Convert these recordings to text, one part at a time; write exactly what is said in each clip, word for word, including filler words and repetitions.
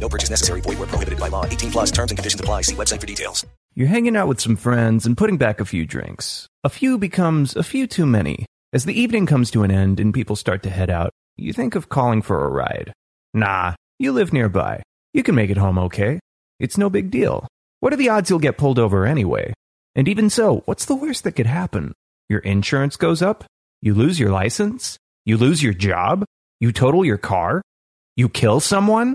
No purchase necessary. Void where prohibited by law. eighteen plus terms and conditions apply. See website for details. You're hanging out with some friends and putting back a few drinks. A few becomes a few too many. As the evening comes to an end and people start to head out, you think of calling for a ride. Nah, you live nearby. You can make it home okay. It's no big deal. What are the odds you'll get pulled over anyway? And even so, what's the worst that could happen? Your insurance goes up? You lose your license? You lose your job? You total your car? You kill someone?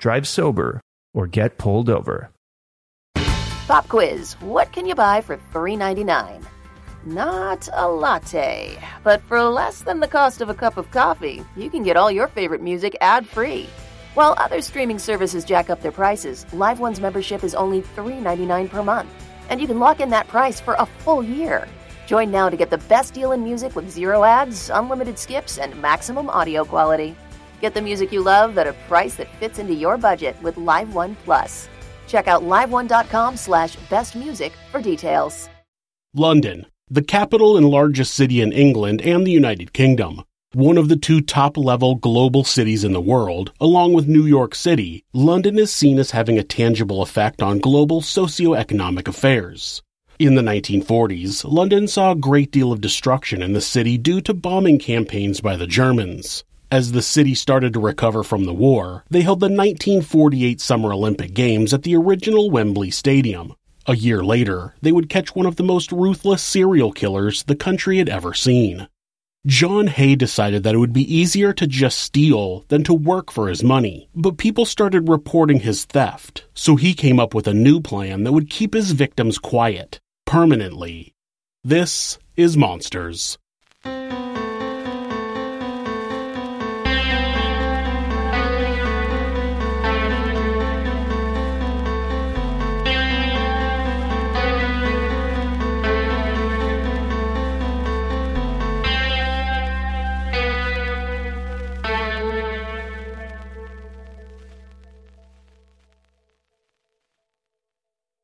Drive sober or get pulled over. Pop quiz. What can you buy for three dollars and ninety-nine cents? Not a latte, but for less than the cost of a cup of coffee, you can get all your favorite music ad-free. While other streaming services jack up their prices, LiveOne's membership is only three dollars and ninety-nine cents per month, and you can lock in that price for a full year. Join now to get the best deal in music with zero ads, unlimited skips, and maximum audio quality. Get the music you love at a price that fits into your budget with LiveOne Plus. Check out live one dot com slash best music for details. London, the capital and largest city in England and the United Kingdom. One of the two top-level global cities in the world, along with New York City, London is seen as having a tangible effect on global socioeconomic affairs. In the nineteen forties, London saw a great deal of destruction in the city due to bombing campaigns by the Germans. As the city started to recover from the war, they held the nineteen forty-eight Summer Olympic Games at the original Wembley Stadium. A year later, they would catch one of the most ruthless serial killers the country had ever seen. John Haigh decided that it would be easier to just steal than to work for his money, but people started reporting his theft, so he came up with a new plan that would keep his victims quiet, permanently. This is Monsters.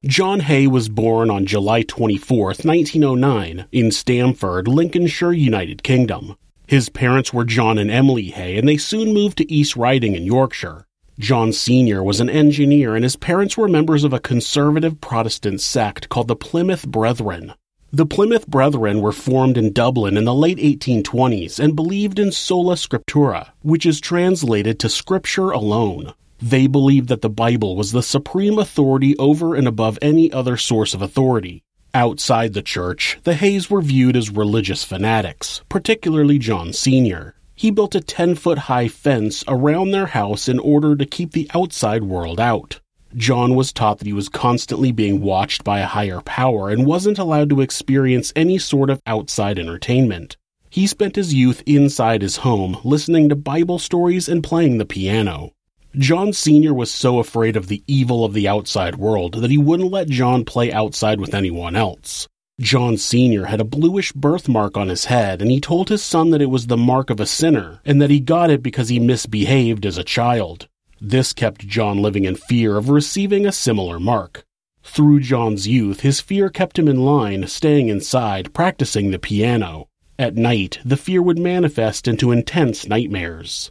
John Haigh was born on July twenty-fourth, nineteen oh nine, in Stamford, Lincolnshire, United Kingdom. His parents were John and Emily Haigh, and they soon moved to East Riding in Yorkshire. John Senior was an engineer, and his parents were members of a conservative Protestant sect called the Plymouth Brethren. The Plymouth Brethren were formed in Dublin in the late eighteen twenties and believed in sola scriptura, which is translated to scripture alone. They believed that the Bible was the supreme authority over and above any other source of authority. Outside the church, the Haighs were viewed as religious fanatics, particularly John Senior He built a ten-foot-high fence around their house in order to keep the outside world out. John was taught that he was constantly being watched by a higher power and wasn't allowed to experience any sort of outside entertainment. He spent his youth inside his home, listening to Bible stories and playing the piano. John Senior was so afraid of the evil of the outside world that he wouldn't let John play outside with anyone else. John Senior had a bluish birthmark on his head, and he told his son that it was the mark of a sinner, and that he got it because he misbehaved as a child. This kept John living in fear of receiving a similar mark. Through John's youth, his fear kept him in line, staying inside, practicing the piano. At night, the fear would manifest into intense nightmares.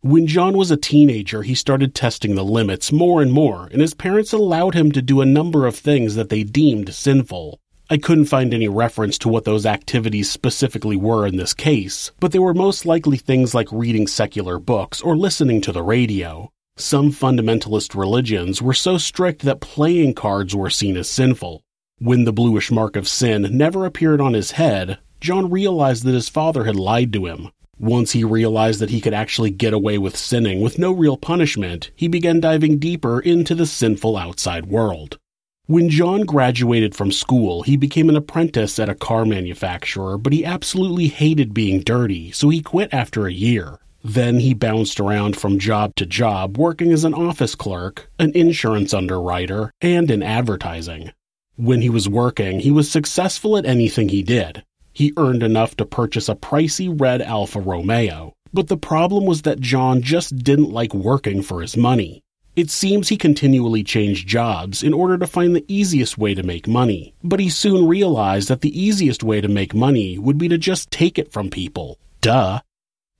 When John was a teenager, he started testing the limits more and more, and his parents allowed him to do a number of things that they deemed sinful. I couldn't find any reference to what those activities specifically were in this case, but they were most likely things like reading secular books or listening to the radio. Some fundamentalist religions were so strict that playing cards were seen as sinful. When the bluish mark of sin never appeared on his head, John realized that his father had lied to him. Once he realized that he could actually get away with sinning with no real punishment, he began diving deeper into the sinful outside world. When John graduated from school, he became an apprentice at a car manufacturer, but he absolutely hated being dirty, so he quit after a year. Then he bounced around from job to job, working as an office clerk, an insurance underwriter, and in advertising. When he was working, he was successful at anything he did. He earned enough to purchase a pricey red Alfa Romeo, but the problem was that John just didn't like working for his money. It seems he continually changed jobs in order to find the easiest way to make money, but he soon realized that the easiest way to make money would be to just take it from people. Duh.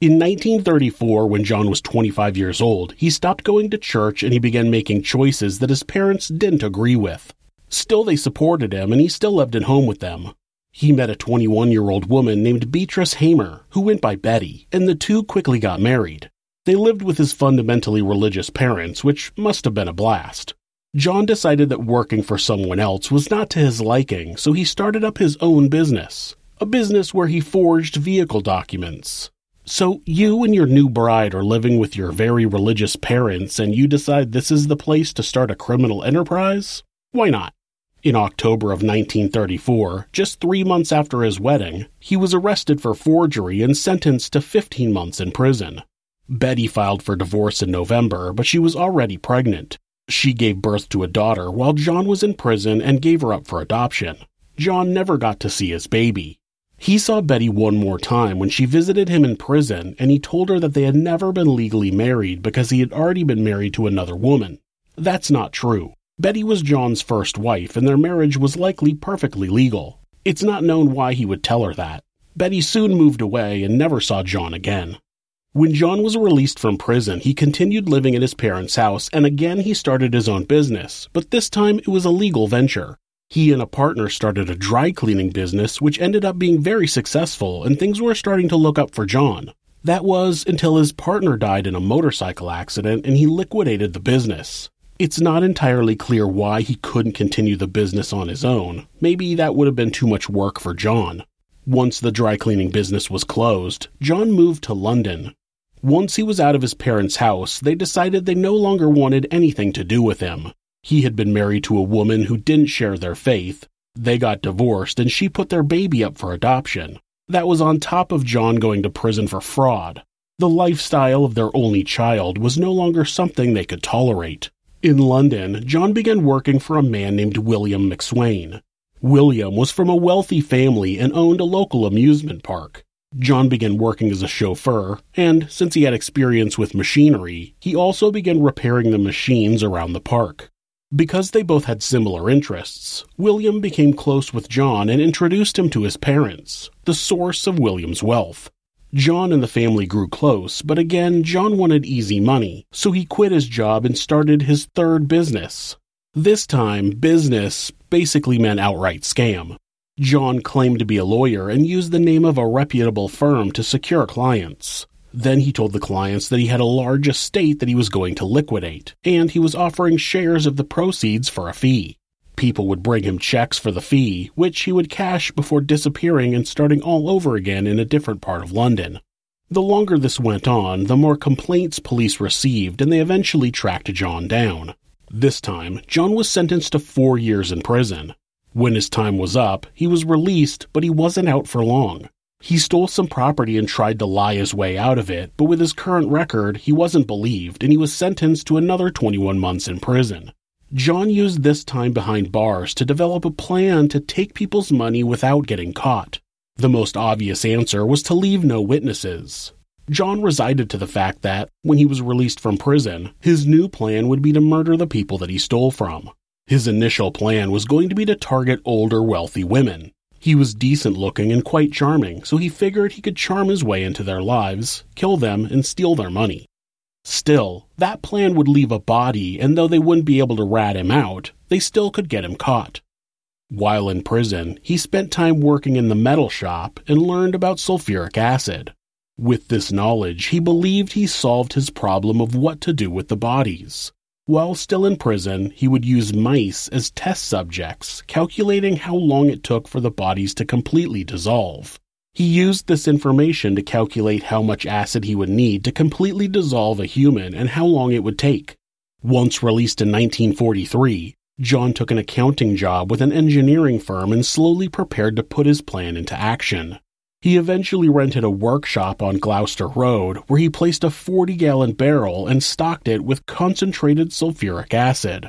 In nineteen thirty-four, when John was twenty-five years old, he stopped going to church and he began making choices that his parents didn't agree with. Still, they supported him and he still lived at home with them. He met a twenty-one-year-old woman named Beatrice Hamer, who went by Betty, and the two quickly got married. They lived with his fundamentally religious parents, which must have been a blast. John decided that working for someone else was not to his liking, so he started up his own business, a business where he forged vehicle documents. So you and your new bride are living with your very religious parents and you decide this is the place to start a criminal enterprise? Why not? In October of nineteen thirty-four, just three months after his wedding, he was arrested for forgery and sentenced to fifteen months in prison. Betty filed for divorce in November, but she was already pregnant. She gave birth to a daughter while John was in prison and gave her up for adoption. John never got to see his baby. He saw Betty one more time when she visited him in prison, and he told her that they had never been legally married because he had already been married to another woman. That's not true. Betty was John's first wife, and their marriage was likely perfectly legal. It's not known why he would tell her that. Betty soon moved away and never saw John again. When John was released from prison, he continued living at his parents' house, and again he started his own business, but this time it was a legal venture. He and a partner started a dry cleaning business, which ended up being very successful, and things were starting to look up for John. That was until his partner died in a motorcycle accident and he liquidated the business. It's not entirely clear why he couldn't continue the business on his own. Maybe that would have been too much work for John. Once the dry cleaning business was closed, John moved to London. Once he was out of his parents' house, they decided they no longer wanted anything to do with him. He had been married to a woman who didn't share their faith. They got divorced and she put their baby up for adoption. That was on top of John going to prison for fraud. The lifestyle of their only child was no longer something they could tolerate. In London, John began working for a man named William McSwan. William was from a wealthy family and owned a local amusement park. John began working as a chauffeur, and since he had experience with machinery, he also began repairing the machines around the park. Because they both had similar interests, William became close with John and introduced him to his parents, the source of William's wealth. John and the family grew close, but again, John wanted easy money, so he quit his job and started his third business. This time, business basically meant outright scam. John claimed to be a lawyer and used the name of a reputable firm to secure clients. Then he told the clients that he had a large estate that he was going to liquidate, and he was offering shares of the proceeds for a fee. People would bring him checks for the fee, which he would cash before disappearing and starting all over again in a different part of London. The longer this went on, the more complaints police received, and they eventually tracked John down. This time, John was sentenced to four years in prison. When his time was up, he was released, but he wasn't out for long. He stole some property and tried to lie his way out of it, but with his current record, he wasn't believed and he was sentenced to another twenty-one months in prison. John used this time behind bars to develop a plan to take people's money without getting caught. The most obvious answer was to leave no witnesses. John resided to the fact that, when he was released from prison, his new plan would be to murder the people that he stole from. His initial plan was going to be to target older, wealthy women. He was decent-looking and quite charming, so he figured he could charm his way into their lives, kill them, and steal their money. Still, that plan would leave a body, and though they wouldn't be able to rat him out, they still could get him caught. While in prison, he spent time working in the metal shop and learned about sulfuric acid. With this knowledge, he believed he solved his problem of what to do with the bodies. While still in prison, he would use mice as test subjects, calculating how long it took for the bodies to completely dissolve. He used this information to calculate how much acid he would need to completely dissolve a human and how long it would take. Once released in nineteen forty-three, John took an accounting job with an engineering firm and slowly prepared to put his plan into action. He eventually rented a workshop on Gloucester Road where he placed a forty-gallon barrel and stocked it with concentrated sulfuric acid.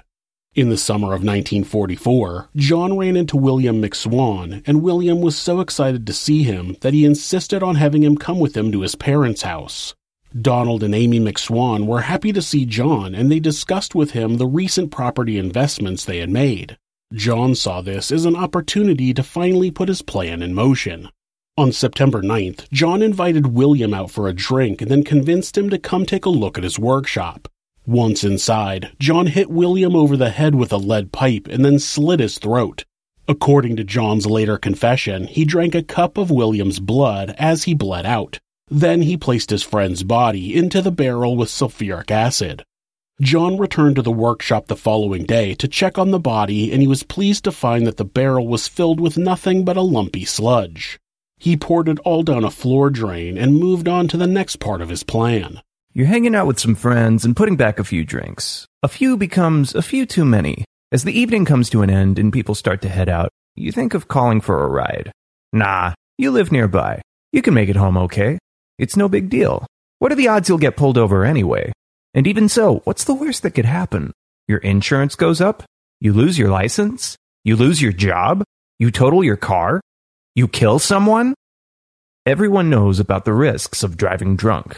In the summer of nineteen forty-four, John ran into William McSwan, and William was so excited to see him that he insisted on having him come with him to his parents' house. Donald and Amy McSwan were happy to see John, and they discussed with him the recent property investments they had made. John saw this as an opportunity to finally put his plan in motion. On September ninth, John invited William out for a drink and then convinced him to come take a look at his workshop. Once inside, John hit William over the head with a lead pipe and then slit his throat. According to John's later confession, he drank a cup of William's blood as he bled out. Then he placed his friend's body into the barrel with sulfuric acid. John returned to the workshop the following day to check on the body, and he was pleased to find that the barrel was filled with nothing but a lumpy sludge. He poured it all down a floor drain and moved on to the next part of his plan. You're hanging out with some friends and putting back a few drinks. A few becomes a few too many. As the evening comes to an end and people start to head out, you think of calling for a ride. Nah, you live nearby. You can make it home okay. It's no big deal. What are the odds you'll get pulled over anyway? And even so, what's the worst that could happen? Your insurance goes up? You lose your license? You lose your job? You total your car? You kill someone? Everyone knows about the risks of driving drunk.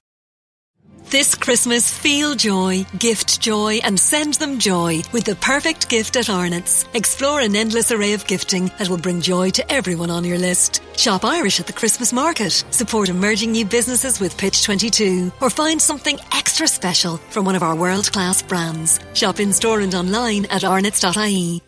This Christmas, feel joy, gift joy, and send them joy with the perfect gift at Arnott's. Explore an endless array of gifting that will bring joy to everyone on your list. Shop Irish at the Christmas market, support emerging new businesses with Pitch twenty-two, or find something extra special from one of our world-class brands. Shop in-store and online at arnott's dot i e.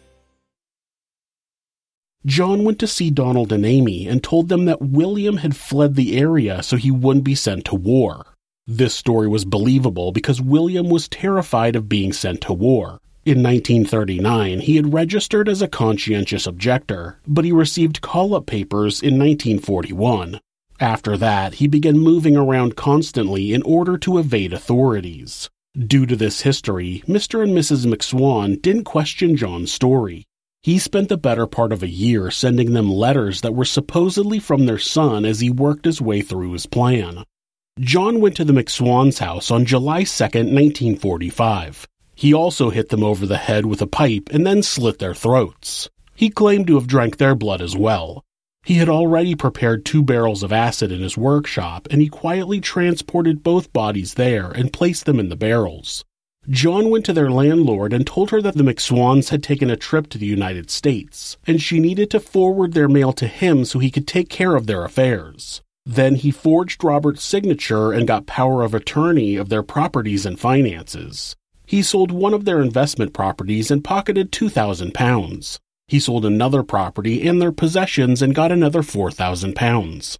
John went to see Donald and Amy and told them that William had fled the area so he wouldn't be sent to war. This story was believable because William was terrified of being sent to war. In nineteen thirty-nine, he had registered as a conscientious objector, but he received call-up papers in nineteen forty-one. After that, he began moving around constantly in order to evade authorities. Due to this history, Mister and Missus McSwan didn't question John's story. He spent the better part of a year sending them letters that were supposedly from their son as he worked his way through his plan. John went to the McSwans' house on July second, nineteen forty-five. He also hit them over the head with a pipe and then slit their throats. He claimed to have drank their blood as well. He had already prepared two barrels of acid in his workshop, and he quietly transported both bodies there and placed them in the barrels. John went to their landlord and told her that the McSwans had taken a trip to the United States, and she needed to forward their mail to him so he could take care of their affairs. Then he forged Robert's signature and got power of attorney of their properties and finances. He sold one of their investment properties and pocketed two thousand pounds. He sold another property and their possessions and got another four thousand pounds.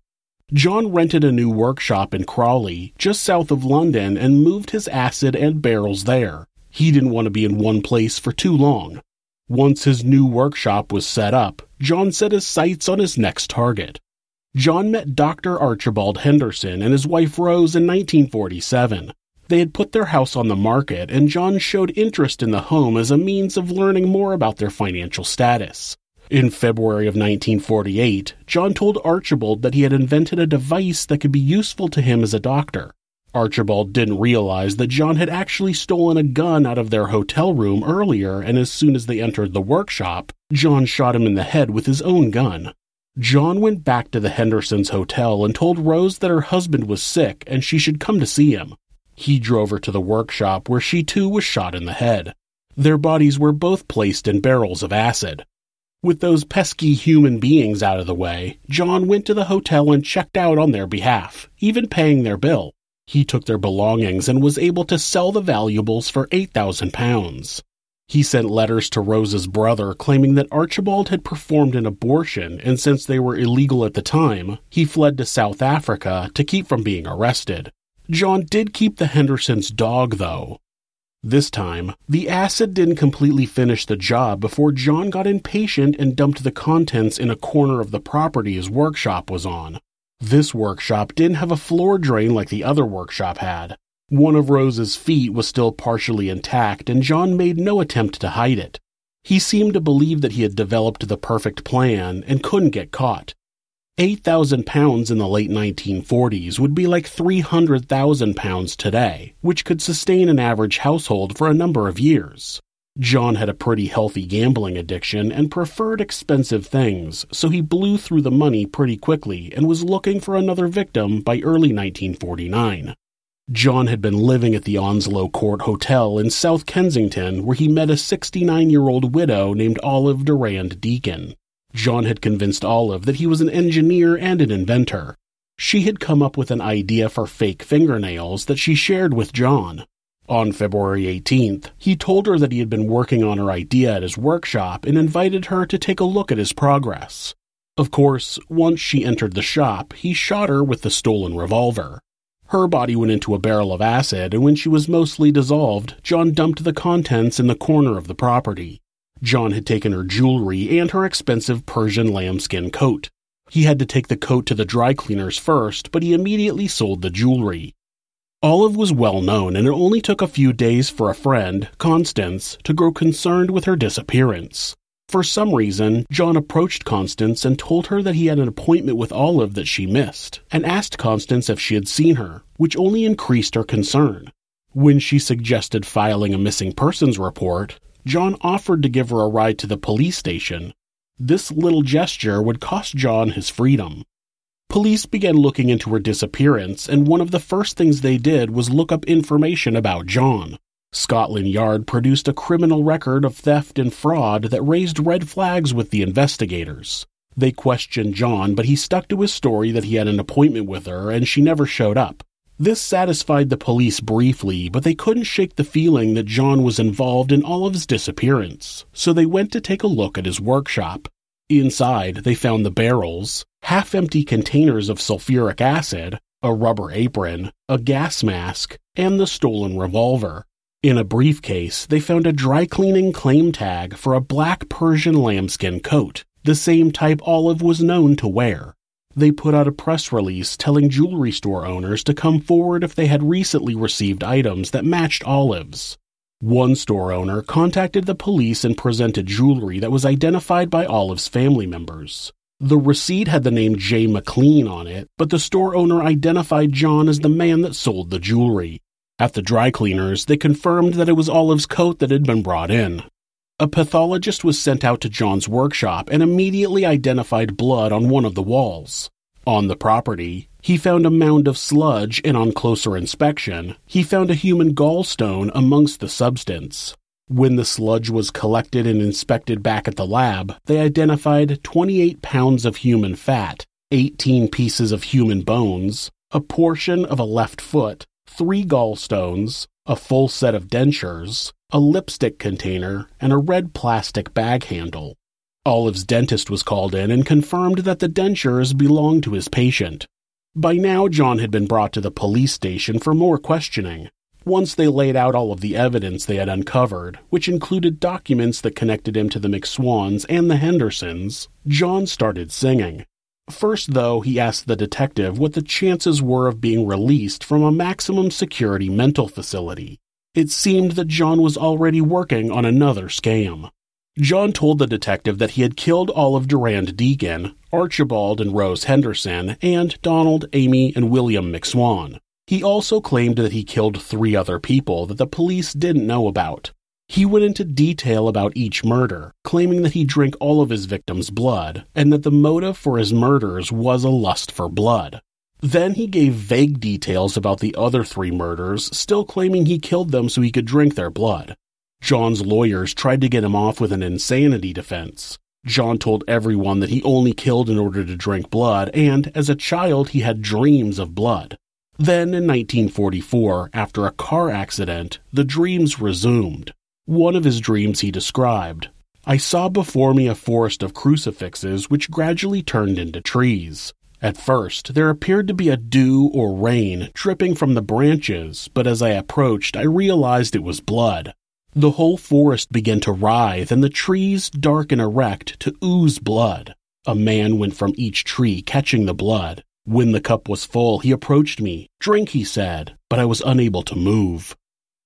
John rented a new workshop in Crawley, just south of London, and moved his acid and barrels there. He didn't want to be in one place for too long. Once his new workshop was set up, John set his sights on his next target. John met Doctor Archibald Henderson and his wife Rose in nineteen forty-seven. they had put their house on the market, and John showed interest in the home as a means of learning more about their financial status. In February of nineteen forty-eight, John told Archibald that he had invented a device that could be useful to him as a doctor. Archibald didn't realize that John had actually stolen a gun out of their hotel room earlier, and as soon as they entered the workshop, John shot him in the head with his own gun. John went back to the Hendersons' hotel and told Rose that her husband was sick and she should come to see him. He drove her to the workshop, where she too was shot in the head. Their bodies were both placed in barrels of acid. With those pesky human beings out of the way, John went to the hotel and checked out on their behalf, even paying their bill. He took their belongings and was able to sell the valuables for eight thousand pounds. He sent letters to Rose's brother claiming that Archibald had performed an abortion, and since they were illegal at the time, he fled to South Africa to keep from being arrested. John did keep the Hendersons' dog, though. This time, the acid didn't completely finish the job before John got impatient and dumped the contents in a corner of the property his workshop was on. This workshop didn't have a floor drain like the other workshop had. One of Rose's feet was still partially intact, and John made no attempt to hide it. He seemed to believe that he had developed the perfect plan and couldn't get caught. eight thousand pounds in the late nineteen forties would be like three hundred thousand pounds today, which could sustain an average household for a number of years. John had a pretty healthy gambling addiction and preferred expensive things, so he blew through the money pretty quickly and was looking for another victim by early nineteen forty-nine. John had been living at the Onslow Court Hotel in South Kensington, where he met a sixty-nine-year-old widow named Olive Durand Deacon. John had convinced Olive that he was an engineer and an inventor. She had come up with an idea for fake fingernails that she shared with John. On February eighteenth, he told her that he had been working on her idea at his workshop and invited her to take a look at his progress. Of course, once she entered the shop, he shot her with the stolen revolver. Her body went into a barrel of acid, and when she was mostly dissolved, John dumped the contents in the corner of the property. John had taken her jewelry and her expensive Persian lambskin coat. He had to take the coat to the dry cleaners first, but he immediately sold the jewelry. Olive was well known, and it only took a few days for a friend, Constance, to grow concerned with her disappearance. For some reason, John approached Constance and told her that he had an appointment with Olive that she missed, and asked Constance if she had seen her, which only increased her concern. When she suggested filing a missing persons report, John offered to give her a ride to the police station. This little gesture would cost John his freedom. Police began looking into her disappearance, and one of the first things they did was look up information about John. Scotland Yard produced a criminal record of theft and fraud that raised red flags with the investigators. They questioned John, but he stuck to his story that he had an appointment with her and she never showed up. This satisfied the police briefly, but they couldn't shake the feeling that John was involved in Olive's disappearance, so they went to take a look at his workshop. Inside, they found the barrels, half-empty containers of sulfuric acid, a rubber apron, a gas mask, and the stolen revolver. In a briefcase, they found a dry-cleaning claim tag for a black Persian lambskin coat, the same type Olive was known to wear. They put out a press release telling jewelry store owners to come forward if they had recently received items that matched Olive's. One store owner contacted the police and presented jewelry that was identified by Olive's family members. The receipt had the name J. McLean on it, but the store owner identified John as the man that sold the jewelry. At the dry cleaners, they confirmed that it was Olive's coat that had been brought in. A pathologist was sent out to John's workshop and immediately identified blood on one of the walls. On the property, he found a mound of sludge, and on closer inspection, he found a human gallstone amongst the substance. When the sludge was collected and inspected back at the lab, they identified twenty-eight pounds of human fat, eighteen pieces of human bones, a portion of a left foot, three gallstones, a full set of dentures, a lipstick container, and a red plastic bag handle. Olive's dentist was called in and confirmed that the dentures belonged to his patient. By now, John had been brought to the police station for more questioning. Once they laid out all of the evidence they had uncovered, which included documents that connected him to the McSwans and the Hendersons, John started singing. First, though, he asked the detective what the chances were of being released from a maximum security mental facility. It seemed that John was already working on another scam. John told the detective that he had killed Olive Durand Deacon, Archibald and Rose Henderson, and Donald, Amy, and William McSwan. He also claimed that he killed three other people that the police didn't know about. He went into detail about each murder, claiming that he drank all of his victims' blood, and that the motive for his murders was a lust for blood. Then he gave vague details about the other three murders, still claiming he killed them so he could drink their blood. John's lawyers tried to get him off with an insanity defense. John told everyone that he only killed in order to drink blood, and as a child he had dreams of blood. Then in nineteen forty-four, after a car accident, the dreams resumed. One of his dreams he described: "I saw before me a forest of crucifixes which gradually turned into trees. At first, there appeared to be a dew or rain dripping from the branches, but as I approached, I realized it was blood. The whole forest began to writhe, and the trees, dark and erect, to ooze blood. A man went from each tree, catching the blood. When the cup was full, he approached me. 'Drink,' he said, but I was unable to move."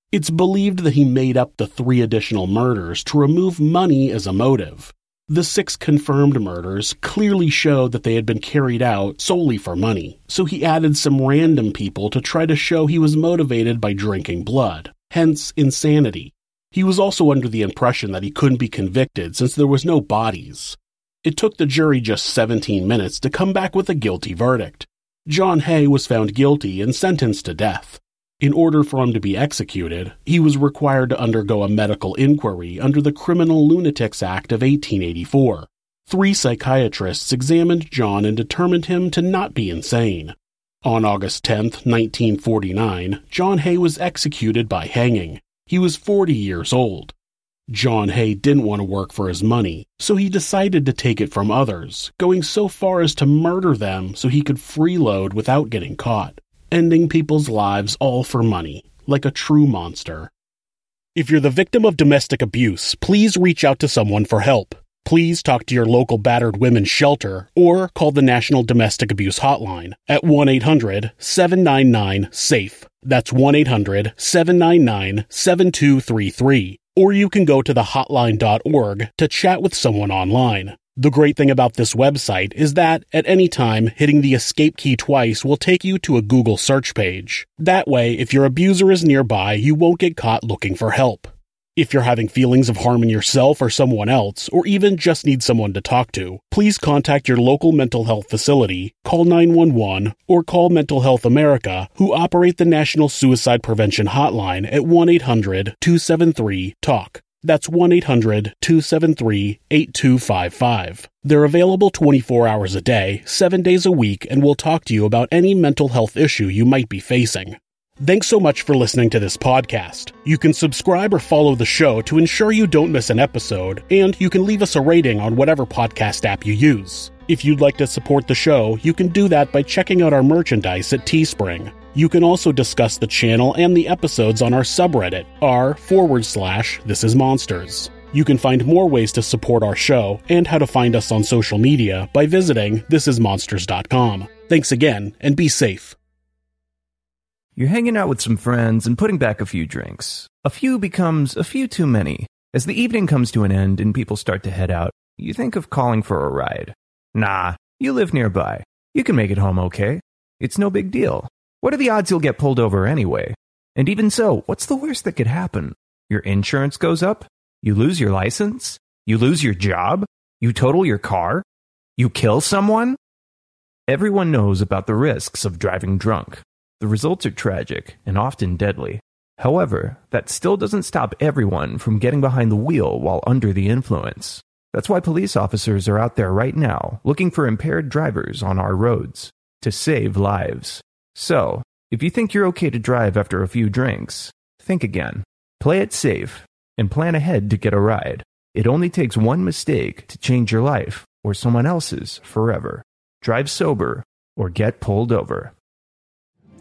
It's believed that he made up the three additional murders to remove money as a motive. The six confirmed murders clearly showed that they had been carried out solely for money, so he added some random people to try to show he was motivated by drinking blood, hence insanity. He was also under the impression that he couldn't be convicted since there was no bodies. It took the jury just seventeen minutes to come back with a guilty verdict. John Haigh was found guilty and sentenced to death. In order for him to be executed, he was required to undergo a medical inquiry under the Criminal Lunatics Act of eighteen eighty-four. Three psychiatrists examined John and determined him to not be insane. On August tenth, nineteen forty-nine, John Haigh was executed by hanging. He was forty years old. John Haigh didn't want to work for his money, so he decided to take it from others, going so far as to murder them so he could freeload without getting caught, ending people's lives all for money, like a true monster. If you're the victim of domestic abuse, please reach out to someone for help. Please talk to your local battered women's shelter or call the National Domestic Abuse Hotline at one eight hundred, seven nine nine, S A F E. That's one eight hundred, seven nine nine, seven two three three. Or you can go to the hotline dot org to chat with someone online. The great thing about this website is that, at any time, hitting the escape key twice will take you to a Google search page. That way, if your abuser is nearby, you won't get caught looking for help. If you're having feelings of harming yourself or someone else, or even just need someone to talk to, please contact your local mental health facility, call nine one one, or call Mental Health America, who operate the National Suicide Prevention Hotline at one eight hundred, two seven three, T A L K. That's one eight hundred, two seven three, eight two five five. They're available twenty-four hours a day, seven days a week, and will talk to you about any mental health issue you might be facing. Thanks so much for listening to this podcast. You can subscribe or follow the show to ensure you don't miss an episode, and you can leave us a rating on whatever podcast app you use. If you'd like to support the show, you can do that by checking out our merchandise at Teespring. You can also discuss the channel and the episodes on our subreddit, r forward slash this is monsters. You can find more ways to support our show and how to find us on social media by visiting this is monsters dot com. Thanks again, and be safe. You're hanging out with some friends and putting back a few drinks. A few becomes a few too many. As the evening comes to an end and people start to head out, you think of calling for a ride. Nah, you live nearby. You can make it home okay. It's no big deal. What are the odds you'll get pulled over anyway? And even so, what's the worst that could happen? Your insurance goes up? You lose your license? You lose your job? You total your car? You kill someone? Everyone knows about the risks of driving drunk. The results are tragic and often deadly. However, that still doesn't stop everyone from getting behind the wheel while under the influence. That's why police officers are out there right now looking for impaired drivers on our roads to save lives. So, if you think you're okay to drive after a few drinks, think again, play it safe, and plan ahead to get a ride. It only takes one mistake to change your life or someone else's forever. Drive sober or get pulled over.